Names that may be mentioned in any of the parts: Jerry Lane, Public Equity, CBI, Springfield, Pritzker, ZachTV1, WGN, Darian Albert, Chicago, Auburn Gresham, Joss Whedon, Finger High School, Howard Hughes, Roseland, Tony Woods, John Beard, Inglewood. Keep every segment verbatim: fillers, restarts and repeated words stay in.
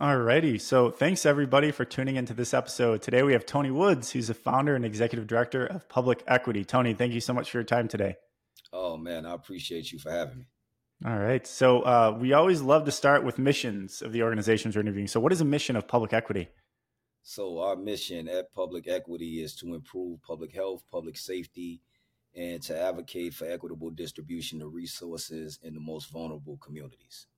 Alrighty. So thanks everybody for tuning into this episode. Today we have Tony Woods, who's the founder and executive director of Public Equity. Tony, thank you so much for your time today. Oh man, I appreciate you for having me. All right. So uh, we always love to start with missions of the organizations we're interviewing. So what is a mission of Public Equity? So our mission at Public Equity is to improve public health, public safety, and to advocate for equitable distribution of resources in the most vulnerable communities.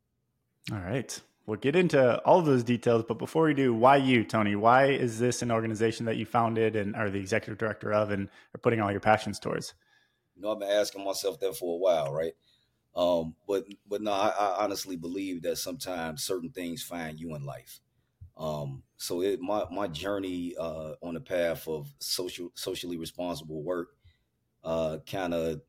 All right. We'll get into all of those details, but before we do, why you, Tony? Why is this an organization that you founded and are the executive director of and are putting all your passions towards? You know, I've been asking myself that for a while, right? Um, but but no, I, I honestly believe that sometimes certain things find you in life. Um, so it, my my journey uh, on the path of social socially responsible work, uh, kind of,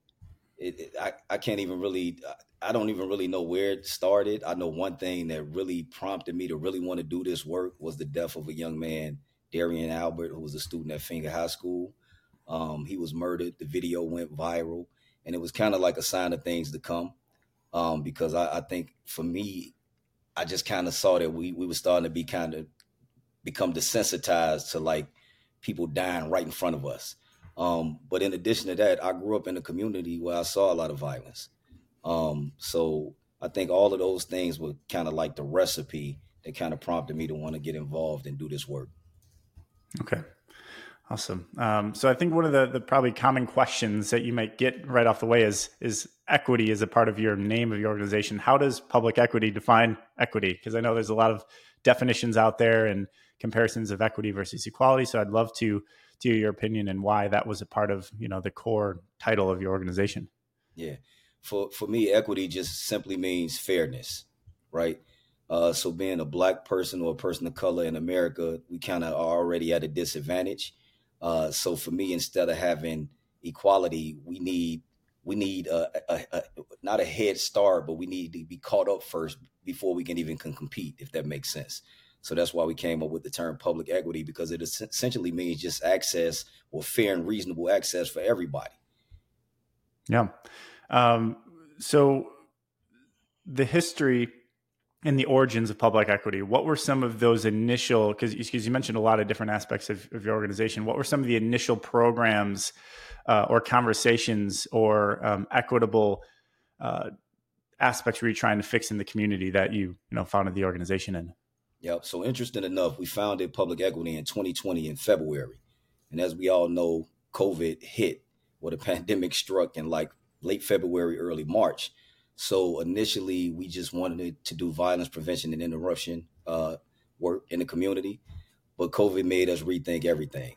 it, it, I I can't even really. I, I don't even really know where it started. I know one thing that really prompted me to really want to do this work was the death of a young man, Darian Albert, who was a student at Finger High School. Um, he was murdered. The video went viral, and it was kind of like a sign of things to come, um, because I, I think for me, I just kind of saw that we we were starting to be kind of become desensitized to like people dying right in front of us. Um, but in addition to that, I grew up in a community where I saw a lot of violence. Um, so I think all of those things were kind of like the recipe that kind of prompted me to want to get involved and do this work. Okay. Awesome. Um, so I think one of the, the probably common questions that you might get right off the way is, is equity is a part of your name of your organization. How does Public Equity define equity? Cause I know there's a lot of definitions out there and comparisons of equity versus equality. So I'd love to, to hear your opinion and why that was a part of, you know, the core title of your organization. Yeah. For for me, equity just simply means fairness, right? Uh, so being a black person or a person of color in America, we kind of are already at a disadvantage. Uh, so for me, instead of having equality, we need we need a, a, a, not a head start, but we need to be caught up first before we can even can compete, if that makes sense. So that's why we came up with the term public equity, because it essentially means just access or fair and reasonable access for everybody. Yeah. Um, so the history and the origins of public equity, what were some of those initial, because you mentioned a lot of different aspects of, of your organization. What were some of the initial programs, uh, or conversations or, um, equitable, uh, aspects were you trying to fix in the community that you, you know, founded the organization in? Yep. So interesting enough, we founded Public Equity in twenty twenty in February. And as we all know, COVID hit, or the pandemic struck in like late February, early March. So initially, we just wanted to do violence prevention and interruption uh, work in the community. But COVID made us rethink everything.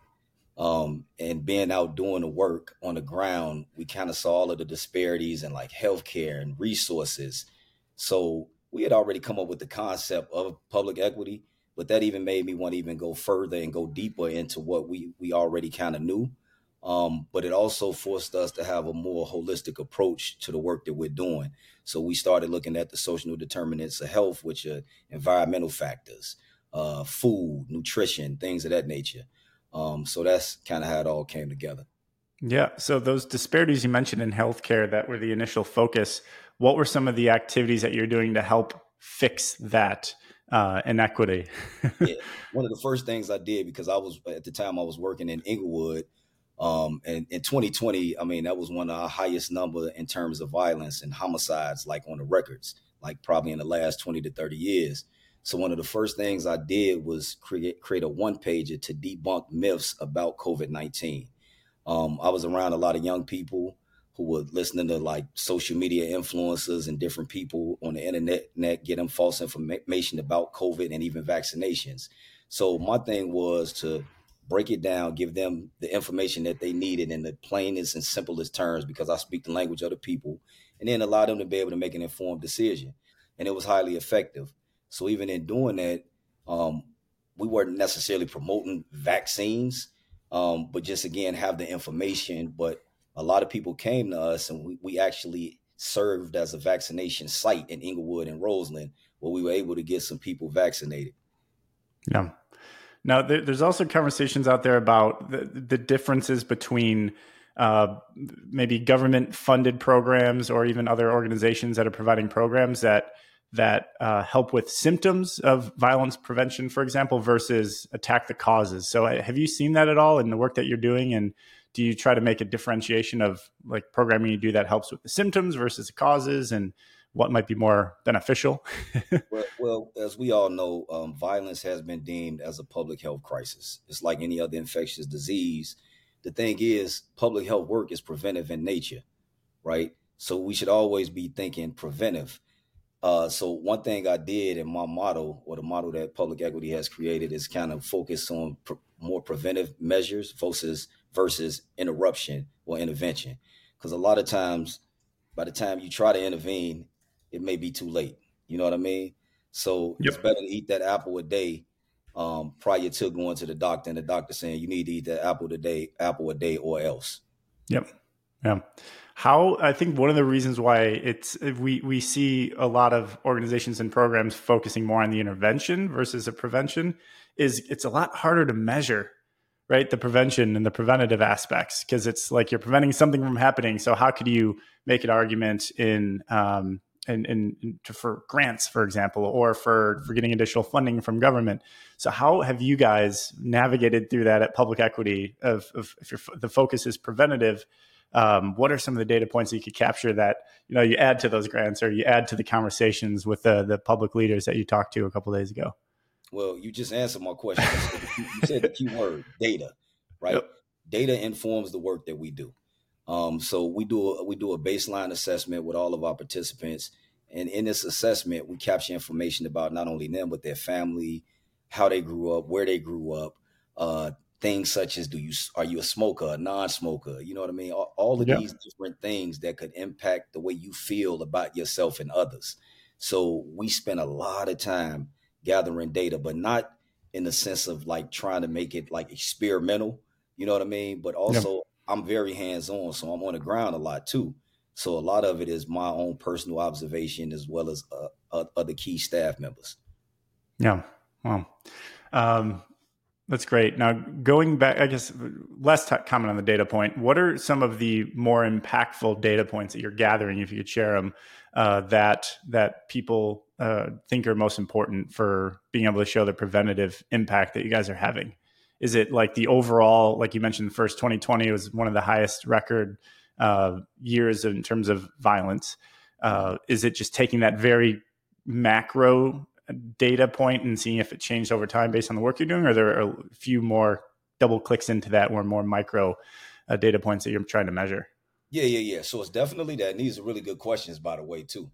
Um, and being out doing the work on the ground, we kind of saw all of the disparities in like healthcare and resources. So we had already come up with the concept of public equity, but that even made me want to even go further and go deeper into what we, we already kind of knew. Um, but it also forced us to have a more holistic approach to the work that we're doing. So we started looking at the social determinants of health, which are environmental factors, uh, food, nutrition, things of that nature. Um, so that's kind of how it all came together. Yeah. So those disparities you mentioned in healthcare that were the initial focus, what were some of the activities that you're doing to help fix that uh, inequity? Yeah. One of the first things I did, because I was at the time I was working in Inglewood. Um, and in twenty twenty, I mean, that was one of our highest number in terms of violence and homicides, like on the records, like probably in the last twenty to thirty years. So one of the first things I did was create, create a one pager to debunk myths about COVID nineteen. Um, I was around a lot of young people who were listening to like social media influencers and different people on the internet, net, get them false information about COVID and even vaccinations. So my thing was to break it down, give them the information that they needed in the plainest and simplest terms, because I speak the language of the people, and then allow them to be able to make an informed decision. And it was highly effective. So even in doing that, um, we weren't necessarily promoting vaccines, um, but just, again, have the information. But a lot of people came to us, and we, we actually served as a vaccination site in Inglewood and Roseland, where we were able to get some people vaccinated. Yeah. Now, there's also conversations out there about the, the differences between uh, maybe government-funded programs or even other organizations that are providing programs that that uh, help with symptoms of violence prevention, for example, versus attack the causes. So have you seen that at all in the work that you're doing? And do you try to make a differentiation of like programming you do that helps with the symptoms versus the causes and what might be more beneficial? well, well, as we all know, um, violence has been deemed as a public health crisis. It's like any other infectious disease. The thing is, public health work is preventive in nature, right? So we should always be thinking preventive. Uh, so one thing I did in my model, or the model that Public Equity has created, is kind of focus on pre- more preventive measures versus versus interruption or intervention. Because a lot of times, by the time you try to intervene, it may be too late. You know what I mean? So yep. It's better to eat that apple a day um, prior to going to the doctor and the doctor saying you need to eat that apple today, apple a day, or else. Yep. Yeah. How, I think one of the reasons why it's, we, we see a lot of organizations and programs focusing more on the intervention versus the prevention is it's a lot harder to measure, right? The prevention and the preventative aspects, because it's like you're preventing something from happening. So how could you make an argument in, um, and, and for grants, for example, or for, for getting additional funding from government. So how have you guys navigated through that at Public Equity of, of if your, the focus is preventative, um, what are some of the data points that you could capture that, you know, you add to those grants or you add to the conversations with the, the public leaders that you talked to a couple of days ago? Well, you just answered my question. You said the key word, data, right? Yep. Data informs the work that we do. Um, so we do a, we do a baseline assessment with all of our participants, and in this assessment, we capture information about not only them but their family, how they grew up, where they grew up, uh, things such as do you are you a smoker, a non-smoker? You know what I mean? All, all of yeah. these different things that could impact the way you feel about yourself and others. So we spend a lot of time gathering data, but not in the sense of like trying to make it like experimental. You know what I mean? But also. Yeah. I'm very hands-on, so I'm on the ground a lot too. So a lot of it is my own personal observation as well as uh, other key staff members. Yeah, wow, um, that's great. Now going back, I guess last t- comment on the data point. What are some of the more impactful data points that you're gathering, if you could share them, uh, that that people uh, think are most important for being able to show the preventative impact that you guys are having? Is it like the overall, like you mentioned, the first twenty twenty was one of the highest record uh, years in terms of violence? Uh, is it just taking that very macro data point and seeing if it changed over time based on the work you're doing? Or are there a few more double clicks into that or more micro uh, data points that you're trying to measure? Yeah, yeah, yeah. So it's definitely that. And these are really good questions, by the way, too.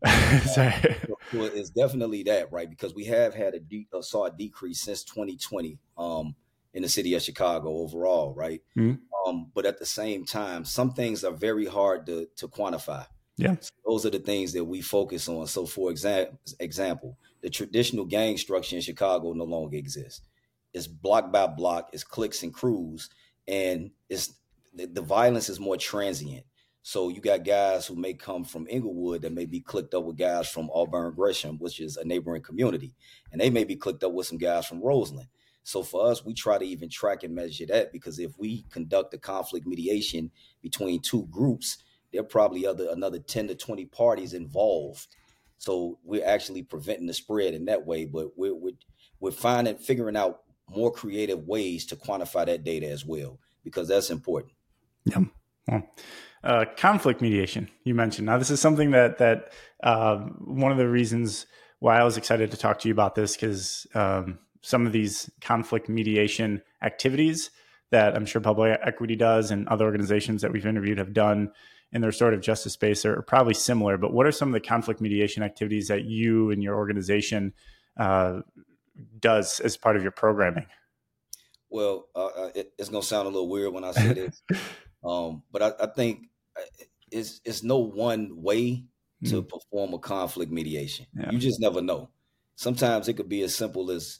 Sorry. So, so it's definitely that, right? Because we have had a, de- uh, saw a decrease since twenty twenty. Um, in the city of Chicago overall, right? Mm-hmm. Um, but at the same time, some things are very hard to, to quantify. Yeah. So those are the things that we focus on. So for exa- example, the traditional gang structure in Chicago no longer exists. It's block by block, it's clicks and crews, and it's the, the violence is more transient. So you got guys who may come from Inglewood that may be clicked up with guys from Auburn Gresham, which is a neighboring community. And they may be clicked up with some guys from Roseland. So for us, we try to even track and measure that, because if we conduct a conflict mediation between two groups, there are probably other another ten to twenty parties involved. So we're actually preventing the spread in that way, but we're, we're, we're finding, figuring out more creative ways to quantify that data as well, because that's important. Yeah. yeah. Uh, conflict mediation, you mentioned. Now, this is something that, that uh, one of the reasons why I was excited to talk to you about this, because um, some of these conflict mediation activities that I'm sure Public Equity does and other organizations that we've interviewed have done in their restorative justice space are probably similar. But what are some of the conflict mediation activities that you and your organization uh, does as part of your programming? Well, uh, it, it's going to sound a little weird when I say this, um, but I, I think it's, it's no one way mm. to perform a conflict mediation. Yeah. You just never know. Sometimes it could be as simple as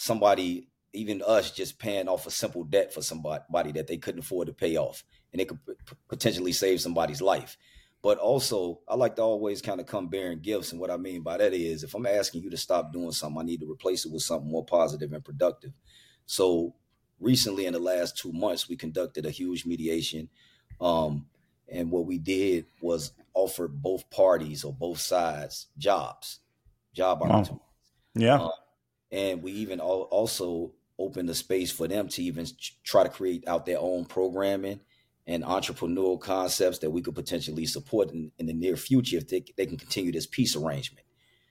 somebody, even us, just paying off a simple debt for somebody that they couldn't afford to pay off, and it could p- potentially save somebody's life. But also, I like to always kind of come bearing gifts. And what I mean by that is, if I'm asking you to stop doing something, I need to replace it with something more positive and productive. So recently, in the last two months, we conducted a huge mediation. Um, and what we did was offer both parties or both sides jobs. job opportunities. Wow. Yeah. Um, and we even also opened the space for them to even try to create out their own programming and entrepreneurial concepts that we could potentially support in, in the near future if they, they can continue this peace arrangement.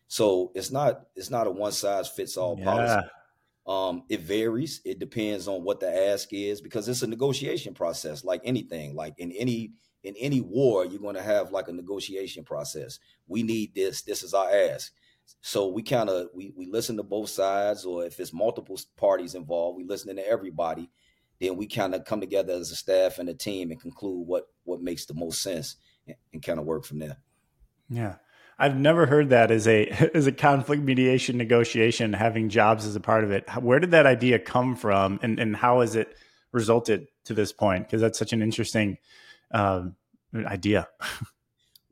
So it's not it's not a one size fits all yeah. policy. Um, it varies. It depends on what the ask is, because it's a negotiation process, like anything. Like in any in any war, you're going to have like a negotiation process. We need this. This is our ask. So we kind of we we listen to both sides, or if it's multiple parties involved, we listen to everybody. Then we kind of come together as a staff and a team and conclude what what makes the most sense and, and kind of work from there. Yeah. I've never heard that as a as a conflict mediation negotiation, having jobs as a part of it. Where did that idea come from, and, and how has it resulted to this point? Because that's such an interesting um, idea.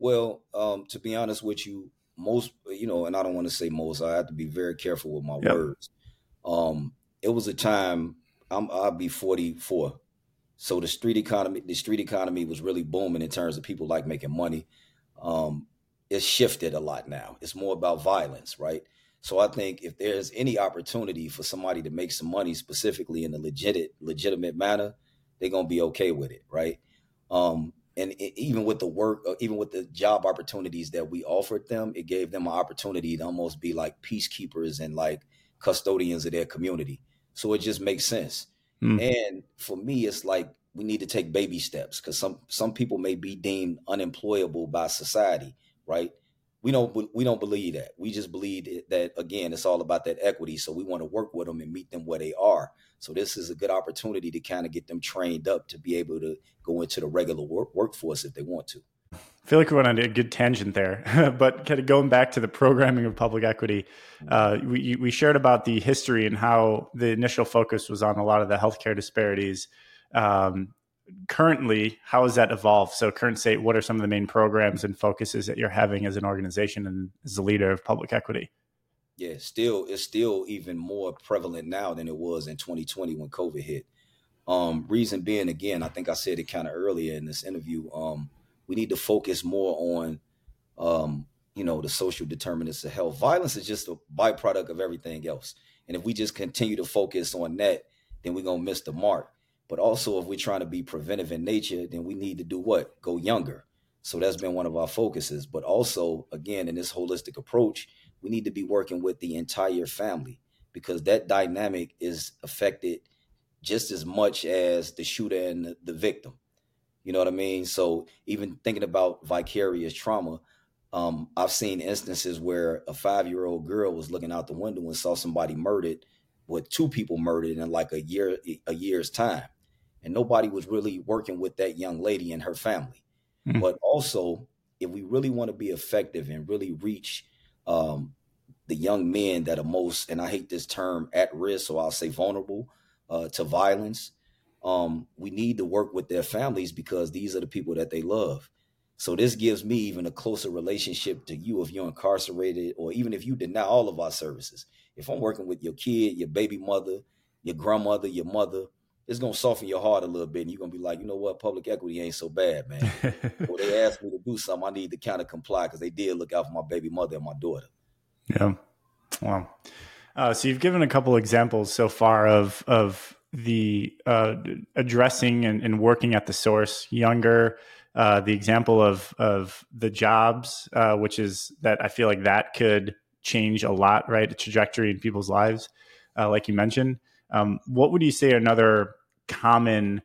Well, um, to be honest with you, most, you know, and I don't want to say most, I have to be very careful with my yep. words. Um, it was a time, I'm, I'll be forty-four. So the street economy, the street economy was really booming in terms of people like making money. Um, It's shifted a lot now. It's more about violence, right? So I think if there's any opportunity for somebody to make some money specifically in a legit, legitimate manner, they're going to be okay with it, right? Um, and it, even with the work, or even with the job opportunities that we offered them, it gave them an opportunity to almost be like peacekeepers and like custodians of their community. So it just makes sense. Mm-hmm. And for me, it's like we need to take baby steps, because some, some people may be deemed unemployable by society. Right. We don't we don't believe that. We just believe that, again, it's all about that equity. So we want to work with them and meet them where they are. So this is a good opportunity to kind of get them trained up to be able to go into the regular work, workforce if they want to. I feel like we went on a good tangent there, but kind of going back to the programming of public equity, uh, we, we shared about the history and how the initial focus was on a lot of the healthcare disparities. Um, Currently, how has that evolved? So current state, what are some of the main programs and focuses that you're having as an organization and as a leader of public equity? Yeah, still, it's still even more prevalent now than it was in twenty twenty when COVID hit. Um, reason being, again, I think I said it kind of earlier in this interview, um, we need to focus more on, um, you know, the social determinants of health. Violence is just a byproduct of everything else. And if we just continue to focus on that, then we're going to miss the mark. But also, if we're trying to be preventive in nature, then we need to do what? Go younger. So that's been one of our focuses. But also, again, in this holistic approach, we need to be working with the entire family, because that dynamic is affected just as much as the shooter and the victim. You know what I mean? So even thinking about vicarious trauma, um, I've seen instances where a five-year-old girl was looking out the window and saw somebody murdered, with two people murdered in like a year, a year's time. And nobody was really working with that young lady and her family. Mm-hmm. But also, if we really want to be effective and really reach um, the young men that are most, and I hate this term, at risk, or I'll say vulnerable uh, to violence, um, we need to work with their families, because these are the people that they love. So this gives me even a closer relationship to you if you're incarcerated, or even if you deny all of our services. If I'm working with your kid, your baby mother, your grandmother, your mother, it's going to soften your heart a little bit. And you're going to be like, you know what? Public equity ain't so bad, man. Well, they asked me to do something. I need to kind of comply, because they did look out for my baby mother and my daughter. Yeah. Wow. Uh, so you've given a couple examples so far of of the uh, addressing and, and working at the source, younger, uh, the example of, of the jobs, uh, which is that I feel like that could change a lot, right? The trajectory in people's lives, uh, like you mentioned. Um, what would you say are another common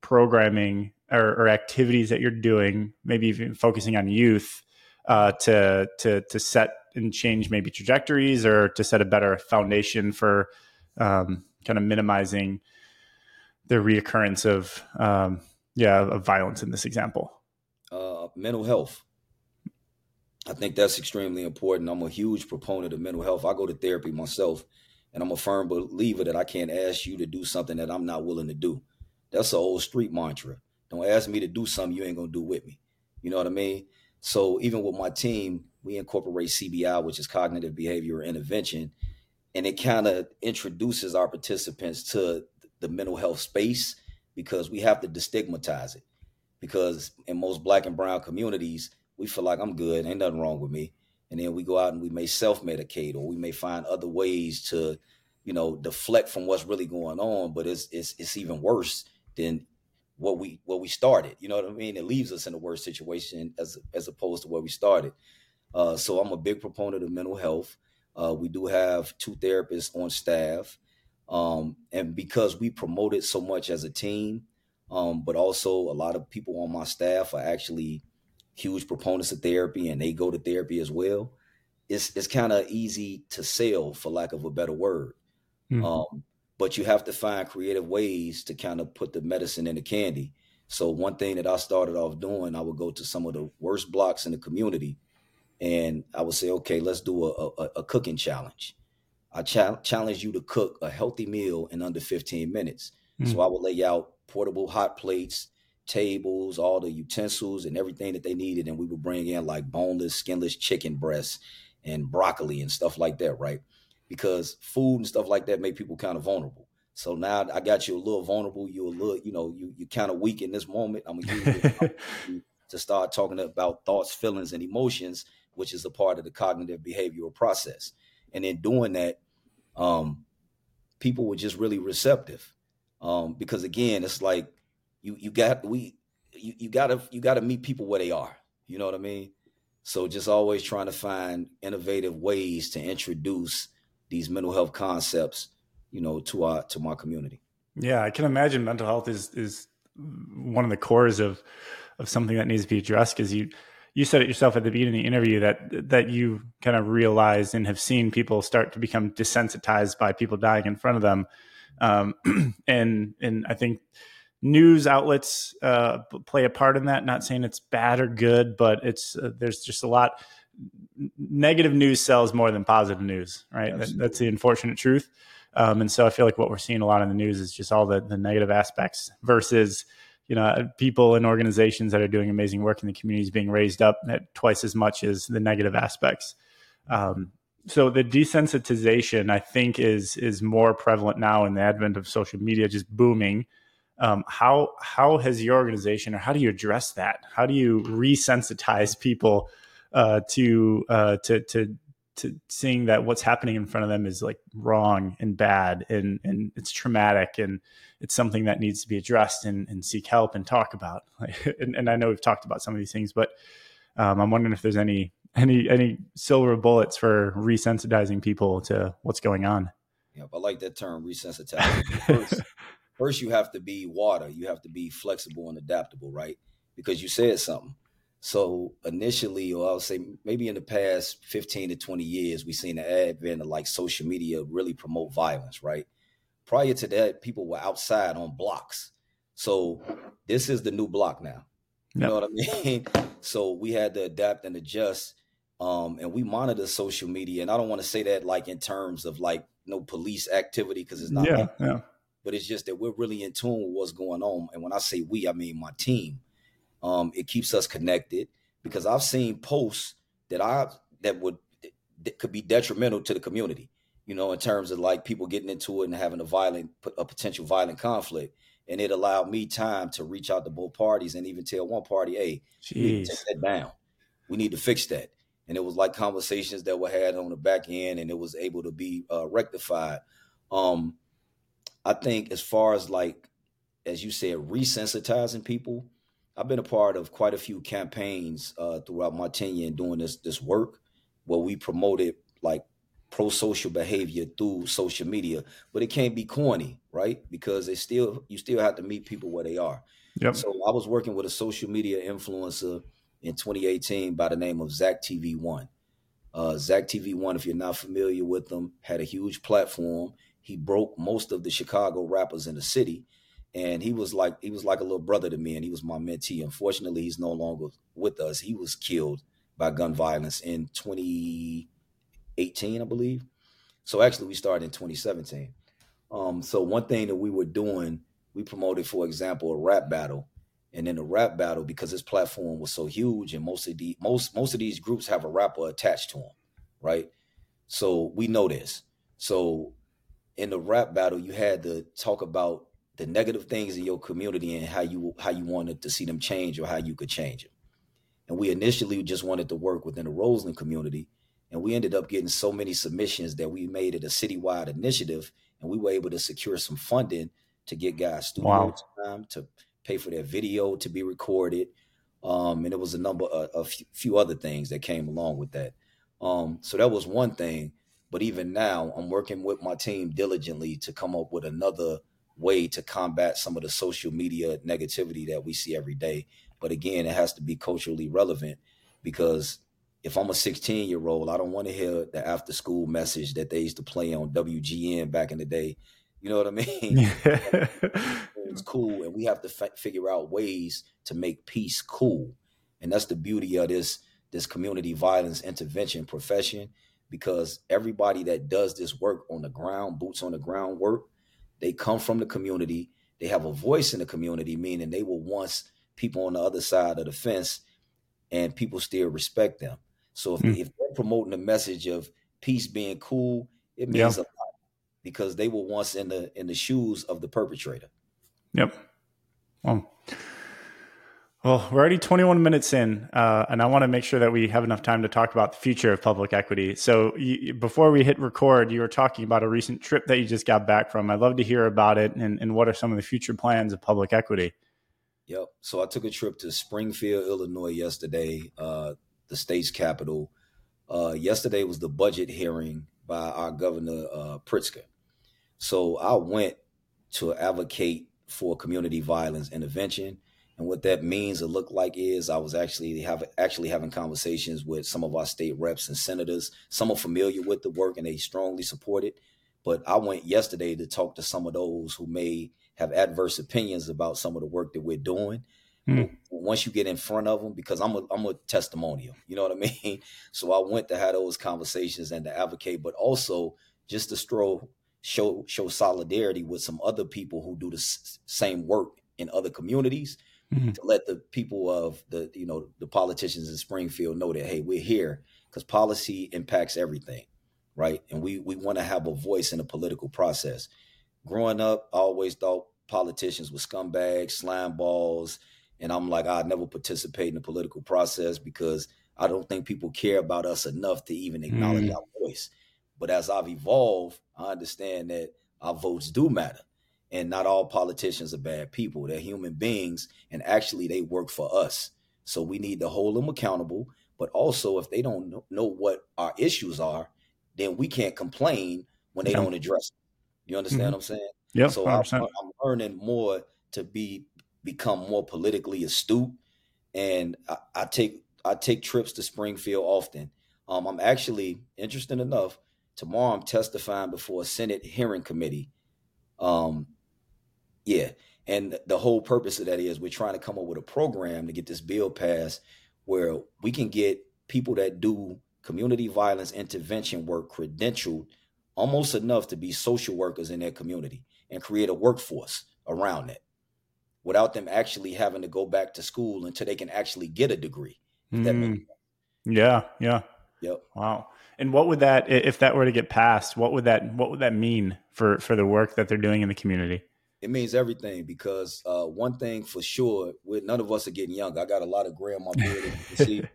programming or, or activities that you're doing, maybe even focusing on youth, uh, to, to, to set and change maybe trajectories, or to set a better foundation for um, kind of minimizing the reoccurrence of, um, yeah, of violence in this example? Uh, mental health. I think that's extremely important. I'm a huge proponent of mental health. I go to therapy myself. And I'm a firm believer that I can't ask you to do something that I'm not willing to do. That's an old street mantra. Don't ask me to do something you ain't going to do with me. You know what I mean? So even with my team, we incorporate C B I, which is cognitive behavioral intervention. And it kind of introduces our participants to the mental health space, because we have to destigmatize it. Because in most Black and brown communities, we feel like I'm good. Ain't nothing wrong with me. And then we go out and we may self-medicate, or we may find other ways to, you know, deflect from what's really going on. But it's it's it's even worse than what we what we started. You know what I mean? It leaves us in a worse situation as as opposed to where we started. Uh, so I'm a big proponent of mental health. Uh, we do have two therapists on staff. Um, and because we promote it so much as a team, um, but also a lot of people on my staff are actually huge proponents of therapy, and they go to therapy as well. It's it's kind of easy to sell, for lack of a better word. Mm-hmm. Um, but you have to find creative ways to kind of put the medicine in the candy. So one thing that I started off doing, I would go to some of the worst blocks in the community, and I would say, okay, let's do a, a, a cooking challenge. I cha- challenge you to cook a healthy meal in under fifteen minutes. Mm-hmm. So I would lay out portable hot plates, tables, all the utensils and everything that they needed. And we would bring in like boneless, skinless chicken breasts and broccoli and stuff like that, right? Because food and stuff like that make people kind of vulnerable. So now I got you a little vulnerable. You a little, you know, you you kind of weak in this moment. I'm gonna use it to start talking about thoughts, feelings, and emotions, which is a part of the cognitive behavioral process. And in doing that, um, people were just really receptive, um, because again, it's like you you got we you you gotta you gotta meet people where they are. You know what I mean? So just always trying to find innovative ways to introduce these mental health concepts, you know, to our to my community. Yeah, I can imagine mental health is is one of the cores of of something that needs to be addressed, because you. You said it yourself at the beginning of the interview that that you kind of realized and have seen people start to become desensitized by people dying in front of them. Um, and and I think news outlets uh, play a part in that. Not saying it's bad or good, but it's uh, there's just a lot. Negative news sells more than positive news, right? That, that's the unfortunate truth. Um, and so I feel like what we're seeing a lot in the news is just all the, the negative aspects versus, you know, people and organizations that are doing amazing work in the communities being raised up at twice as much as the negative aspects. Um, so the desensitization, I think, is is more prevalent now in the advent of social media just booming. Um, how how has your organization, or how do you address that? How do you resensitize people uh, to uh, to to to seeing that what's happening in front of them is like wrong and bad, and, and it's traumatic, and it's something that needs to be addressed and, and seek help and talk about. Like, and, and I know we've talked about some of these things, but um, I'm wondering if there's any, any, any silver bullets for resensitizing people to what's going on. Yeah. I like that term, resensitizing. First, first, you have to be water. You have to be flexible and adaptable, right? Because you said something. So initially, or I'll say maybe in the past fifteen to twenty years, we've seen the advent of like social media really promote violence, right? Prior to that, people were outside on blocks. So this is the new block now. You yep. know what I mean? So we had to adapt and adjust, um, and we monitor social media. And I don't want to say that like in terms of like no police activity, because it's not, yeah, active, yeah. But it's just that we're really in tune with what's going on. And when I say we, I mean my team. Um, it keeps us connected, because I've seen posts that I that would that could be detrimental to the community, you know, in terms of like people getting into it and having a violent, a potential violent conflict. And it allowed me time to reach out to both parties and even tell one party, hey, we need to take that down. We need to fix that. And it was like conversations that were had on the back end, and it was able to be uh, rectified. Um, I think as far as like, as you said, resensitizing people, I've been a part of quite a few campaigns uh, throughout my tenure in doing this this work, where we promoted like pro-social behavior through social media, but it can't be corny, right? Because it still you still have to meet people where they are. Yep. So I was working with a social media influencer in twenty eighteen by the name of Zach T V one. Uh, Zach T V one, if you're not familiar with him, had a huge platform. He broke most of the Chicago rappers in the city. And he was like he was like a little brother to me, and he was my mentee. Unfortunately, he's no longer with us. He was killed by gun violence in twenty eighteen, I believe. So actually, we started in twenty seventeen. Um, so one thing that we were doing, we promoted, for example, a rap battle. And in the rap battle, because his platform was so huge, and most of the most most of these groups have a rapper attached to them, right? So we know this. So in the rap battle, you had to talk about the negative things in your community and how you how you wanted to see them change, or how you could change them. And we initially just wanted to work within the Roseland community, And we ended up getting so many submissions that we made it a citywide initiative, and we were able to secure some funding to get guys studio wow. time, to pay for their video to be recorded. Um, and it was a number of a few other things that came along with that. Um, so that was one thing. But even now, I'm working with my team diligently to come up with another way to combat some of the social media negativity that we see every day. But again, it has to be culturally relevant, because if I'm a sixteen-year-old, I don't want to hear the after-school message that they used to play on W G N back in the day. You know what I mean? It's cool, and we have to f- figure out ways to make peace cool. And that's the beauty of this this community violence intervention profession, because everybody that does this work on the ground, boots on the ground work, they come from the community. They have a voice in the community, meaning they were once people on the other side of the fence, and people still respect them. So if, mm. if they're promoting the message of peace being cool, it means yeah. a lot, because they were once in the in the shoes of the perpetrator. Yep. Well, well, we're already twenty-one minutes in, uh, and I want to make sure that we have enough time to talk about the future of public equity. So you, before we hit record, you were talking about a recent trip that you just got back from. I'd love to hear about it, and, and what are some of the future plans of public equity? Yep. So I took a trip to Springfield, Illinois yesterday, uh, the state's capital. Uh, yesterday was the budget hearing by our governor, uh, Pritzker. So I went to advocate for community violence intervention. And what that means or look like is I was actually have actually having conversations with some of our state reps and senators. Some are familiar with the work and they strongly support it. But I went yesterday to talk to some of those who may have adverse opinions about some of the work that we're doing. Mm. Once you get in front of them, because I'm a, I'm a testimonial, you know what I mean? So I went to have those conversations and to advocate, but also just to stroll show show solidarity with some other people who do the s- same work in other communities, mm-hmm. to let the people of the, you know, the politicians in Springfield know that, hey, we're here, because policy impacts everything, right? And we we want to have a voice in the political process. Growing up, I always thought politicians were scumbags, slime balls, and I'm like, I'd never participate in the political process because I don't think people care about us enough to even acknowledge mm-hmm. our voice. But as I've evolved, I understand that our votes do matter, and not all politicians are bad people. They're human beings, and actually they work for us. So we need to hold them accountable. But also, if they don't know what our issues are, then we can't complain when they yeah. don't address them. You understand mm-hmm. what I'm saying? Yeah. So I'm, I'm learning more to be become more politically astute, and I, I take I take trips to Springfield often. Um, I'm actually, interesting enough, tomorrow I'm testifying before a Senate hearing committee. Um, yeah. And the whole purpose of that is we're trying to come up with a program to get this bill passed where we can get people that do community violence intervention work credentialed almost enough to be social workers in their community and create a workforce around it without them actually having to go back to school until they can actually get a degree. Mm. That makes sense. Yeah. Yeah. Yep. Wow. And what would that, if that were to get passed, what would that, what would that mean for, for the work that they're doing in the community? It means everything, because uh, one thing for sure, we're, none of us are getting younger. I got a lot of gray on my beard, as you can see.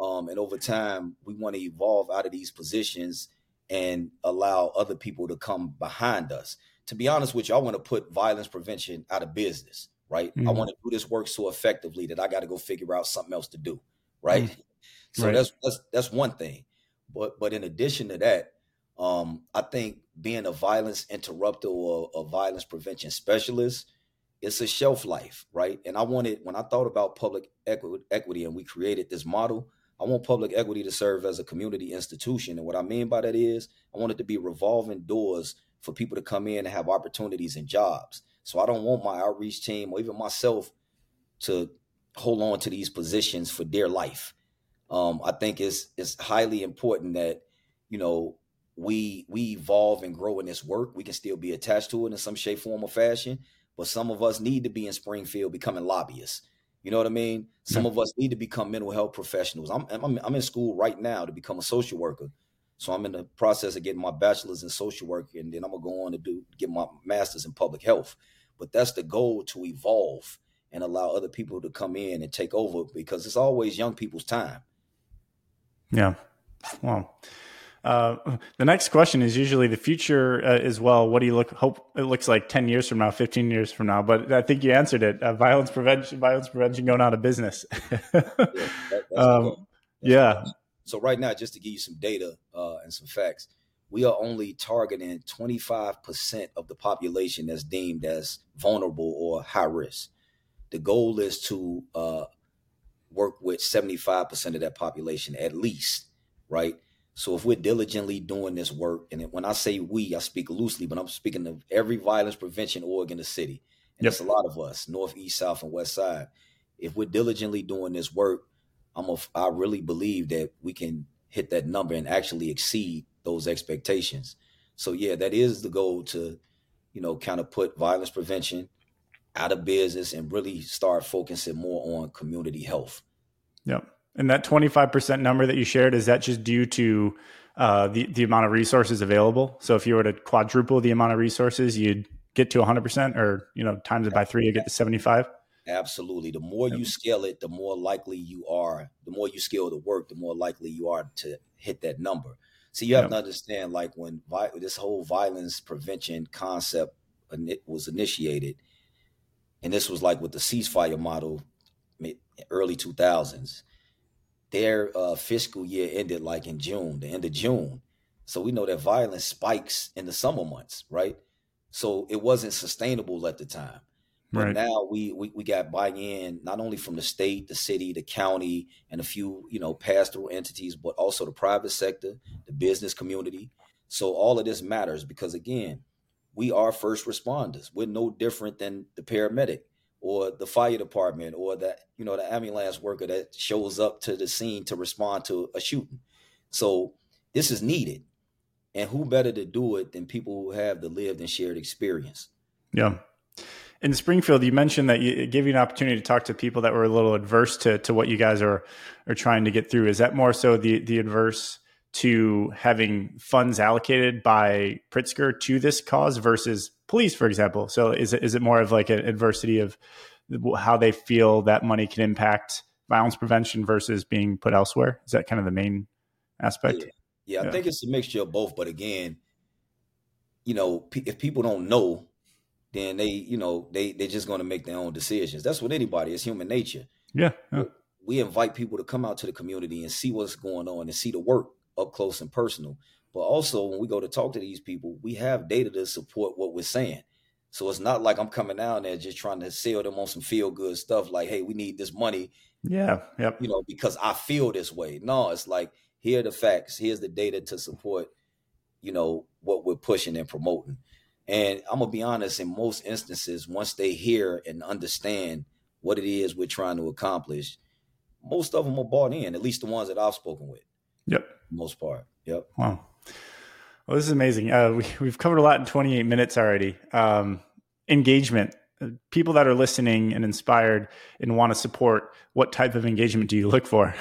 Um, and over time, we want to evolve out of these positions and allow other people to come behind us. To be honest with you, I want to put violence prevention out of business, right? Mm-hmm. I want to do this work so effectively that I got to go figure out something else to do, right? Mm-hmm. So right. that's, that's that's one thing. But but in addition to that, um, I think being a violence interrupter or a violence prevention specialist, it's a shelf life, right? And I wanted, when I thought about public equi- equity and we created this model, I want public equity to serve as a community institution. And what I mean by that is I want it to be revolving doors for people to come in and have opportunities and jobs. So I don't want my outreach team or even myself to hold on to these positions for dear life. Um, I think it's it's highly important that, you know, we we evolve and grow in this work. We can still be attached to it in some shape, form, or fashion. But some of us need to be in Springfield becoming lobbyists. You know what I mean? Some yeah. of us need to become mental health professionals. I'm, I'm I'm in school right now to become a social worker. So I'm in the process of getting my bachelor's in social work, and then I'm going to go on to do get my master's in public health. But that's the goal, to evolve and allow other people to come in and take over, because it's always young people's time. Yeah. Wow. Uh, the next question is usually the future uh, as well. What do you look hope it looks like ten years from now, fifteen years from now? But I think you answered it. Uh, violence prevention, violence prevention going out of business. yeah, that, um, yeah. So right now, just to give you some data uh, and some facts, we are only targeting twenty-five percent of the population that's deemed as vulnerable or high risk. The goal is to uh, work with seventy-five percent of that population at least, right? So if we're diligently doing this work, and when I say we, I speak loosely, but I'm speaking of every violence prevention org in the city. And yep. It's a lot of us, north, east, south, and west side. If we're diligently doing this work, I'm a, I really believe that we can hit that number and actually exceed those expectations. So yeah, that is the goal, to, you know, kind of put violence prevention out of business and really start focusing more on community health. Yep. And that twenty-five percent number that you shared, is that just due to uh, the, the amount of resources available? So if you were to quadruple the amount of resources, you'd get to one hundred percent, or, you know, times it by three, you get to seventy-five? Absolutely. The more you scale it, the more likely you are, the more you scale the work, the more likely you are to hit that number. So you have yeah. to understand, like, when vi- this whole violence prevention concept was initiated, and this was like with the ceasefire model, early two thousands, their uh, fiscal year ended like in June, the end of June. So we know that violence spikes in the summer months, right? So it wasn't sustainable at the time. But right. now we, we we got buy-in not only from the state, the city, the county, and a few, you know, pastoral entities, but also the private sector, the business community. So all of this matters because, again, we are first responders. We're no different than the paramedic or the fire department or the, you know, the ambulance worker that shows up to the scene to respond to a shooting. So this is needed. And who better to do it than people who have the lived and shared experience? Yeah. In Springfield, you mentioned that it gave you an opportunity to talk to people that were a little adverse to, to what you guys are are trying to get through. Is that more so the, the adverse to having funds allocated by Pritzker to this cause versus police, for example? So is it, is it more of like an adversity of how they feel that money can impact violence prevention versus being put elsewhere? Is that kind of the main aspect? Yeah, yeah, yeah. I think it's a mixture of both. But again, you know, p- if people don't know, then they, you know, they, they're just going to make their own decisions. That's what anybody is, human nature. Yeah, yeah. We invite people to come out to the community and see what's going on and see the work up close and personal. But also when we go to talk to these people, we have data to support what we're saying. So it's not like I'm coming down there just trying to sell them on some feel good stuff. Like, hey, we need this money. Yeah. Yep. You know, because I feel this way. No, it's like, here are the facts. Here's the data to support, you know, what we're pushing and promoting. And I'm going to be honest, in most instances, once they hear and understand what it is we're trying to accomplish, most of them are bought in, at least the ones that I've spoken with. Yep. For the most part. Yep. Wow. Well, this is amazing. Uh, we, we've covered a lot in twenty-eight minutes already. Um, engagement. People that are listening and inspired and want to support, what type of engagement do you look for?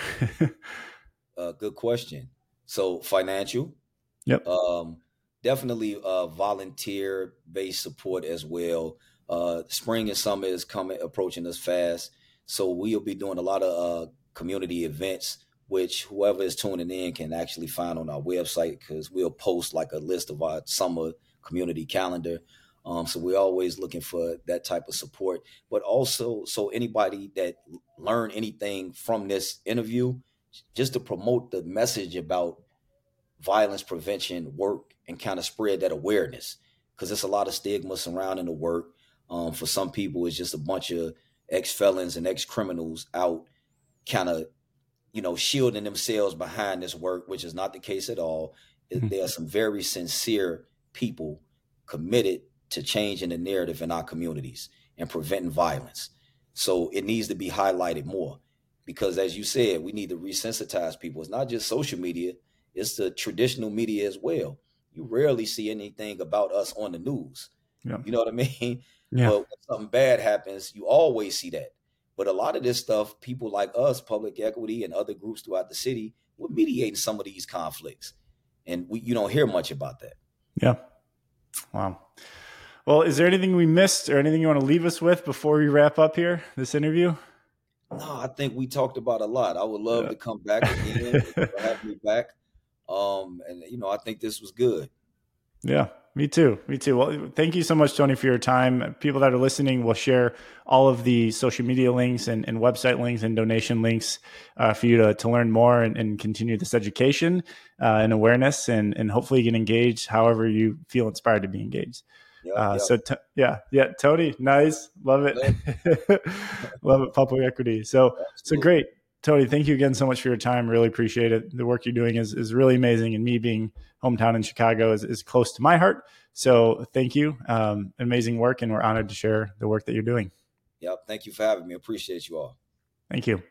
uh, good question. So financial. Yep. Um, Definitely uh, volunteer-based support as well. Uh, spring and summer is coming, approaching us fast. So we'll be doing a lot of uh, community events, which whoever is tuning in can actually find on our website, because we'll post like a list of our summer community calendar. Um, so we're always looking for that type of support. But also, so anybody that learn anything from this interview, just to promote the message about violence prevention work and kind of spread that awareness, because there's a lot of stigma surrounding the work. Um, for some people, it's just a bunch of ex-felons and ex-criminals out kind of, you know, shielding themselves behind this work, which is not the case at all. Mm-hmm. There are some very sincere people committed to changing the narrative in our communities and preventing violence. So it needs to be highlighted more, because as you said, we need to resensitize people. It's not just social media. It's the traditional media as well. You rarely see anything about us on the news. Yeah. You know what I mean? Yeah. But when something bad happens, you always see that. But a lot of this stuff, people like us, Public Equity and other groups throughout the city, we're mediating some of these conflicts. And we, you don't hear much about that. Yeah. Wow. Well, is there anything we missed or anything you want to leave us with before we wrap up here, this interview? No, I think we talked about a lot. I would love yeah. to come back again. Have me back. Um, and, you know, I think this was good. Yeah, me too. Me too. Well, thank you so much, Tony, for your time. People that are listening will share all of the social media links and, and website links and donation links uh, for you to, to learn more and, and continue this education uh, and awareness and, and hopefully get engaged however you feel inspired to be engaged. Yep, uh, yep. So, t- yeah, yeah, Tony, nice. Love it. Love it. Public Equity. So, Absolutely. so great. Tony, thank you again so much for your time. Really appreciate it. The work you're doing is, is really amazing. And me being hometown in Chicago is, is close to my heart. So thank you. Um, amazing work. And we're honored to share the work that you're doing. Yep. Thank you for having me. Appreciate you all. Thank you.